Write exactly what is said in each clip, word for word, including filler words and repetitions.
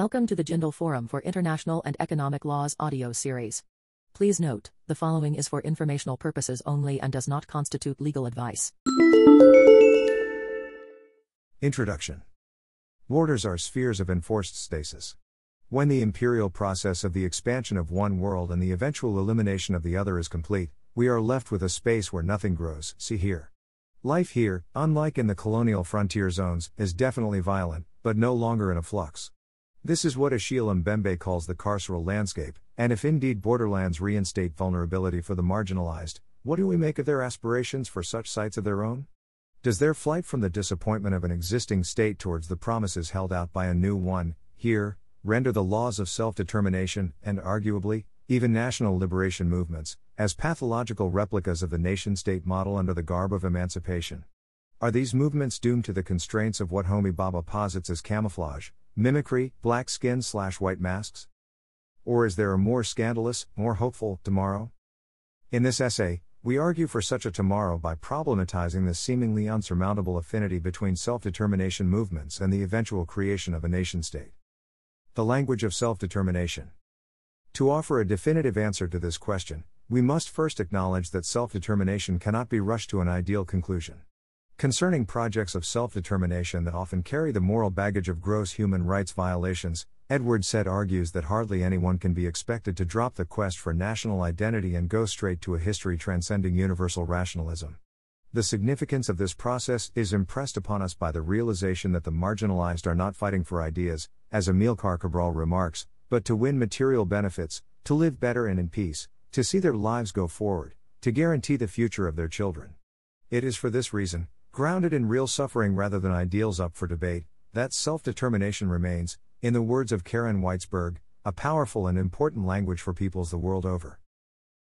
Welcome to the Jindal Forum for International and Economic Laws audio series. Please note, the following is for informational purposes only and does not constitute legal advice. Introduction. Borders are spheres of enforced stasis. When the imperial process of the expansion of one world and the eventual elimination of the other is complete, we are left with a space where nothing grows, see here. Life here, unlike in the colonial frontier zones, is definitely violent, but no longer in a flux. This is what Achille Mbembe calls the carceral landscape, and if indeed borderlands reinstate vulnerability for the marginalized, what do we make of their aspirations for such sites of their own? Does their flight from the disappointment of an existing state towards the promises held out by a new one, here, render the laws of self-determination, and arguably, even national liberation movements, as pathological replicas of the nation-state model under the garb of emancipation? Are these movements doomed to the constraints of what Homi Baba posits as camouflage, mimicry, black skin slash white masks? Or is there a more scandalous, more hopeful tomorrow? In this essay, we argue for such a tomorrow by problematizing the seemingly unsurmountable affinity between self-determination movements and the eventual creation of a nation-state. The language of self-determination. To offer a definitive answer to this question, we must first acknowledge that self-determination cannot be rushed to an ideal conclusion. Concerning projects of self-determination that often carry the moral baggage of gross human rights violations, Edward Said argues that hardly anyone can be expected to drop the quest for national identity and go straight to a history transcending universal rationalism. The significance of this process is impressed upon us by the realization that the marginalized are not fighting for ideas, as Amílcar Cabral remarks, but to win material benefits, to live better and in peace, to see their lives go forward, to guarantee the future of their children. It is for this reason, grounded in real suffering rather than ideals up for debate, that self-determination remains, in the words of Karen Weitzberg, a powerful and important language for peoples the world over.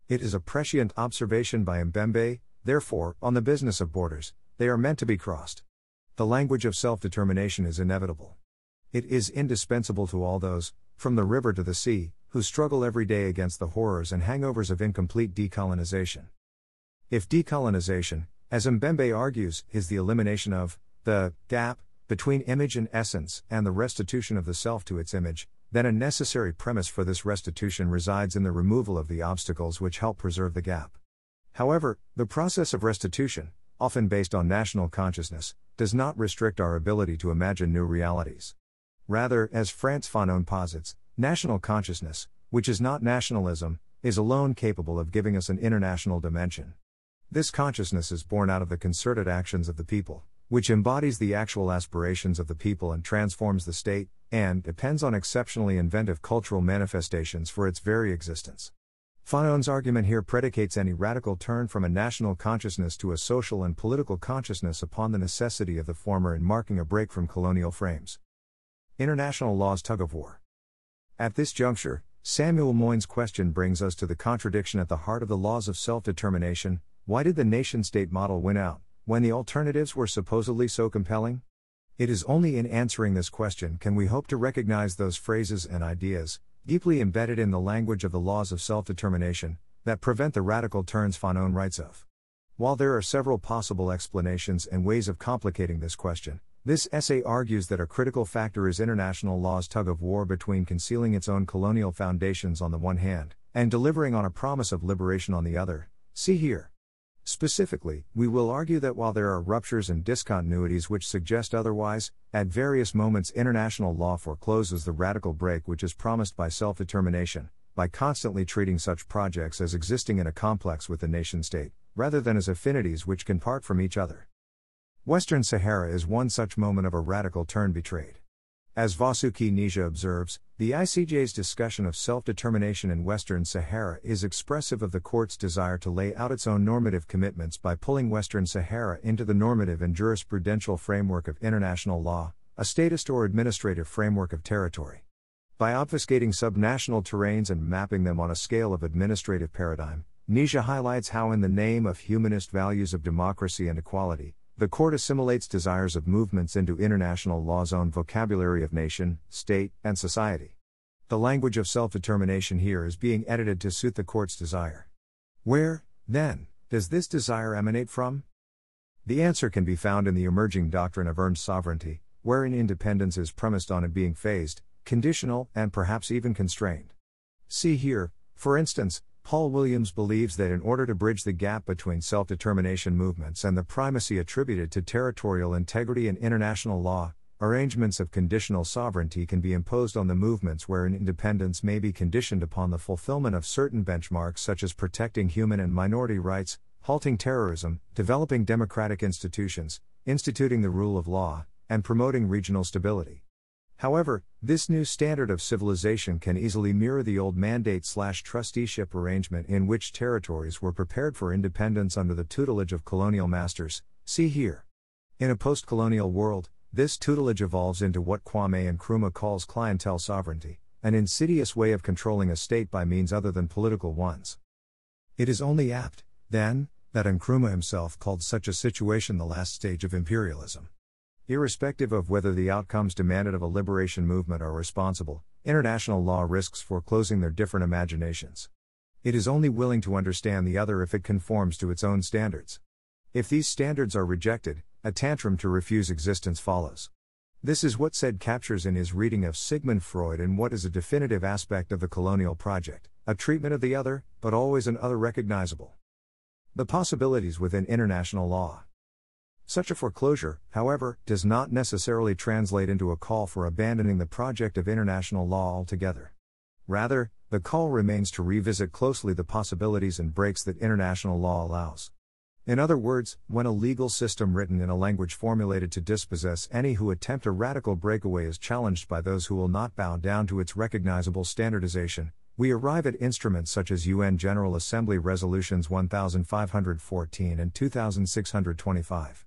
It is a prescient observation by Mbembe, therefore, on the business of borders, they are meant to be crossed. The language of self-determination is inevitable. It is indispensable to all those, from the river to the sea, who struggle every day against the horrors and hangovers of incomplete decolonization. If decolonization, as Mbembe argues, is the elimination of the gap between image and essence and the restitution of the self to its image, then a necessary premise for this restitution resides in the removal of the obstacles which help preserve the gap. However, the process of restitution, often based on national consciousness, does not restrict our ability to imagine new realities. Rather, as Frantz Fanon posits, national consciousness, which is not nationalism, is alone capable of giving us an international dimension. This consciousness is born out of the concerted actions of the people, which embodies the actual aspirations of the people and transforms the state, and depends on exceptionally inventive cultural manifestations for its very existence. Fanon's argument here predicates any radical turn from a national consciousness to a social and political consciousness upon the necessity of the former in marking a break from colonial frames. International law's tug-of-war. At this juncture, Samuel Moyne's question brings us to the contradiction at the heart of the laws of self-determination. Why did the nation-state model win out, when the alternatives were supposedly so compelling? It is only in answering this question can we hope to recognize those phrases and ideas, deeply embedded in the language of the laws of self-determination, that prevent the radical turns Fanon writes of. While there are several possible explanations and ways of complicating this question, this essay argues that a critical factor is international law's tug-of-war between concealing its own colonial foundations on the one hand, and delivering on a promise of liberation on the other, see here. Specifically, we will argue that while there are ruptures and discontinuities which suggest otherwise, at various moments international law forecloses the radical break which is promised by self-determination, by constantly treating such projects as existing in a complex with the nation-state, rather than as affinities which can part from each other. Western Sahara is one such moment of a radical turn betrayed. As Vasuki Nesiah observes, the I C J's discussion of self-determination in Western Sahara is expressive of the court's desire to lay out its own normative commitments by pulling Western Sahara into the normative and jurisprudential framework of international law, a statist or administrative framework of territory. By obfuscating subnational terrains and mapping them on a scale of administrative paradigm, Nesiah highlights how in the name of humanist values of democracy and equality, the court assimilates desires of movements into international law's own vocabulary of nation, state, and society. The language of self-determination here is being edited to suit the court's desire. Where, then, does this desire emanate from? The answer can be found in the emerging doctrine of earned sovereignty, wherein independence is premised on it being phased, conditional, and perhaps even constrained. See here, for instance, Paul Williams believes that in order to bridge the gap between self-determination movements and the primacy attributed to territorial integrity and international law, arrangements of conditional sovereignty can be imposed on the movements wherein independence may be conditioned upon the fulfillment of certain benchmarks such as protecting human and minority rights, halting terrorism, developing democratic institutions, instituting the rule of law, and promoting regional stability. However, this new standard of civilization can easily mirror the old mandate-slash-trusteeship arrangement in which territories were prepared for independence under the tutelage of colonial masters, see here. In a post-colonial world, this tutelage evolves into what Kwame Nkrumah calls clientele sovereignty, an insidious way of controlling a state by means other than political ones. It is only apt, then, that Nkrumah himself called such a situation the last stage of imperialism. Irrespective of whether the outcomes demanded of a liberation movement are responsible, international law risks foreclosing their different imaginations. It is only willing to understand the other if it conforms to its own standards. If these standards are rejected, a tantrum to refuse existence follows. This is what Said captures in his reading of Sigmund Freud in what is a definitive aspect of the colonial project, a treatment of the other, but always an other recognizable. The possibilities within international law. Such a foreclosure, however, does not necessarily translate into a call for abandoning the project of international law altogether. Rather, the call remains to revisit closely the possibilities and breaks that international law allows. In other words, when a legal system written in a language formulated to dispossess any who attempt a radical breakaway is challenged by those who will not bow down to its recognizable standardization, we arrive at instruments such as U N General Assembly Resolutions fifteen fourteen and twenty-six twenty-five.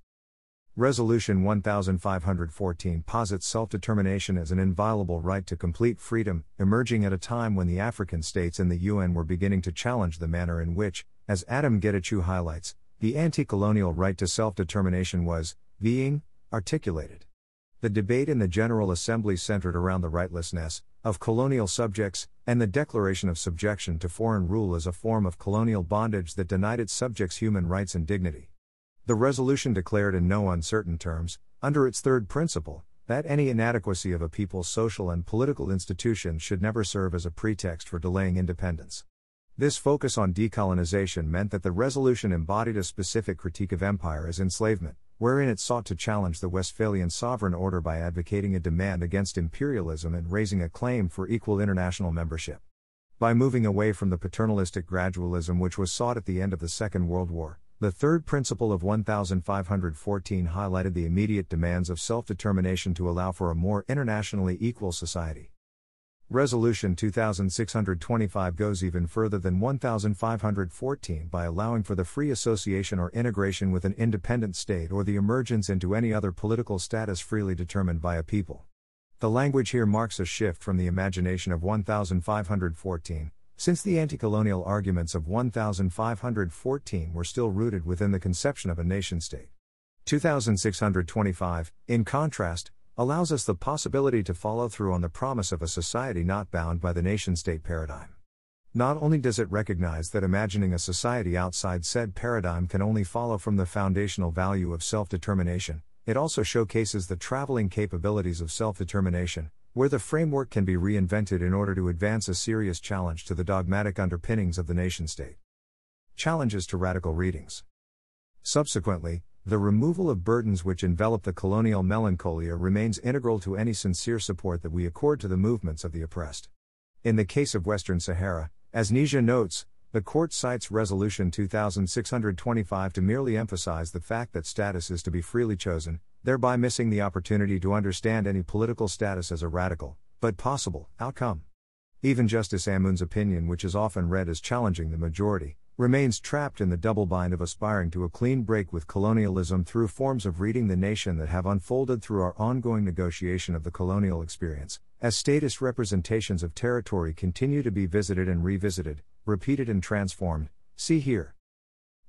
Resolution fifteen fourteen posits self-determination as an inviolable right to complete freedom, emerging at a time when the African states in the U N were beginning to challenge the manner in which, as Adam Getachew highlights, the anti-colonial right to self-determination was being articulated. The debate in the General Assembly centered around the rightlessness of colonial subjects, and the declaration of subjection to foreign rule as a form of colonial bondage that denied its subjects human rights and dignity. The resolution declared in no uncertain terms, under its third principle, that any inadequacy of a people's social and political institutions should never serve as a pretext for delaying independence. This focus on decolonization meant that the resolution embodied a specific critique of empire as enslavement, wherein it sought to challenge the Westphalian sovereign order by advocating a demand against imperialism and raising a claim for equal international membership. By moving away from the paternalistic gradualism which was sought at the end of the Second World War, the third principle of fifteen fourteen highlighted the immediate demands of self-determination to allow for a more internationally equal society. Resolution twenty-six twenty-five goes even further than fifteen fourteen by allowing for the free association or integration with an independent state or the emergence into any other political status freely determined by a people. The language here marks a shift from the imagination of fifteen fourteen, since the anti-colonial arguments of fifteen fourteen were still rooted within the conception of a nation-state. twenty-six twenty-five, in contrast, allows us the possibility to follow through on the promise of a society not bound by the nation-state paradigm. Not only does it recognize that imagining a society outside said paradigm can only follow from the foundational value of self-determination, it also showcases the traveling capabilities of self-determination, where the framework can be reinvented in order to advance a serious challenge to the dogmatic underpinnings of the nation-state. Challenges to radical readings. Subsequently, the removal of burdens which envelop the colonial melancholia remains integral to any sincere support that we accord to the movements of the oppressed. In the case of Western Sahara, as Nesiah notes, the court cites Resolution twenty-six twenty-five to merely emphasize the fact that status is to be freely chosen, thereby missing the opportunity to understand any political status as a radical, but possible, outcome. Even Justice Amun's opinion, which is often read as challenging the majority, remains trapped in the double bind of aspiring to a clean break with colonialism through forms of reading the nation that have unfolded through our ongoing negotiation of the colonial experience, as statist representations of territory continue to be visited and revisited, repeated and transformed, see here.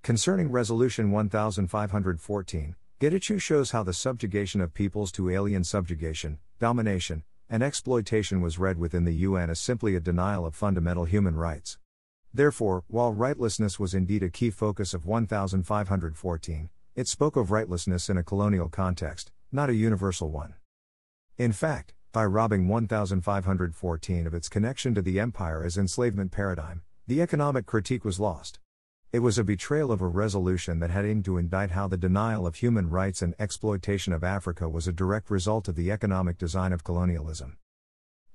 Concerning Resolution fifteen fourteen, Getachew shows how the subjugation of peoples to alien subjugation, domination, and exploitation was read within the U N as simply a denial of fundamental human rights. Therefore, while rightlessness was indeed a key focus of fifteen fourteen, it spoke of rightlessness in a colonial context, not a universal one. In fact, By robbing one thousand five hundred fourteen of its connection to the empire as enslavement paradigm, the economic critique was lost. It was a betrayal of a resolution that had aimed to indict how the denial of human rights and exploitation of Africa was a direct result of the economic design of colonialism.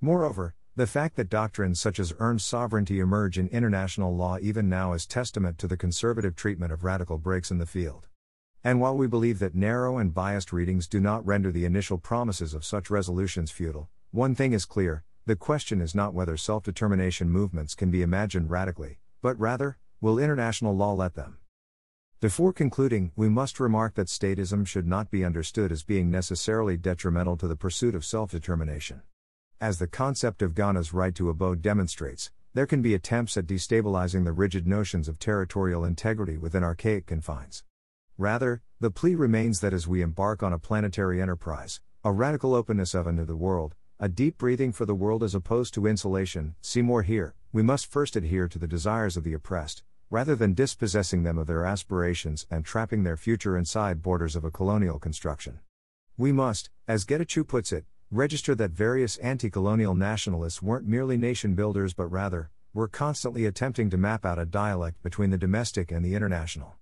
Moreover, the fact that doctrines such as earned sovereignty emerge in international law even now is testament to the conservative treatment of radical breaks in the field. And while we believe that narrow and biased readings do not render the initial promises of such resolutions futile, one thing is clear: the question is not whether self-determination movements can be imagined radically, but rather, will international law let them? Before concluding, we must remark that statism should not be understood as being necessarily detrimental to the pursuit of self-determination. As the concept of Ghana's right to abode demonstrates, there can be attempts at destabilizing the rigid notions of territorial integrity within archaic confines. Rather, the plea remains that as we embark on a planetary enterprise, a radical openness of and to the world, a deep breathing for the world as opposed to insulation, see more here, we must first adhere to the desires of the oppressed, rather than dispossessing them of their aspirations and trapping their future inside borders of a colonial construction. We must, as Getachew puts it, register that various anti-colonial nationalists weren't merely nation builders but rather, were constantly attempting to map out a dialect between the domestic and the international.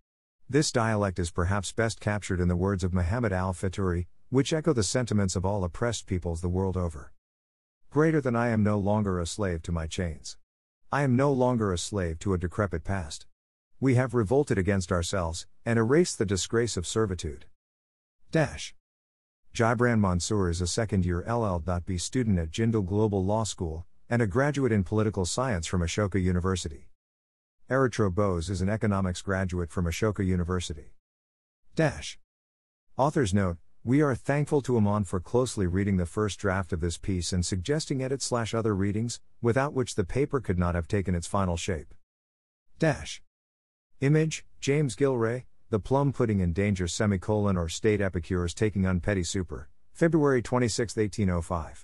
This dialect is perhaps best captured in the words of Muhammad Al Fatouri, which echo the sentiments of all oppressed peoples the world over. Greater than I am no longer a slave to my chains. I am no longer a slave to a decrepit past. We have revolted against ourselves, and erased the disgrace of servitude. Dash. Jibran Mansour is a second-year L L B student at Jindal Global Law School, and a graduate in political science from Ashoka University. Eritro Bose is an economics graduate from Ashoka University. Dash. Author's note: we are thankful to Aman for closely reading the first draft of this piece and suggesting edit-slash-other readings, without which the paper could not have taken its final shape. Dash. Image, James Gilray, The Plum Pudding in Danger; or State Epicures Taking un Petty Super, February twenty-sixth, eighteen oh five.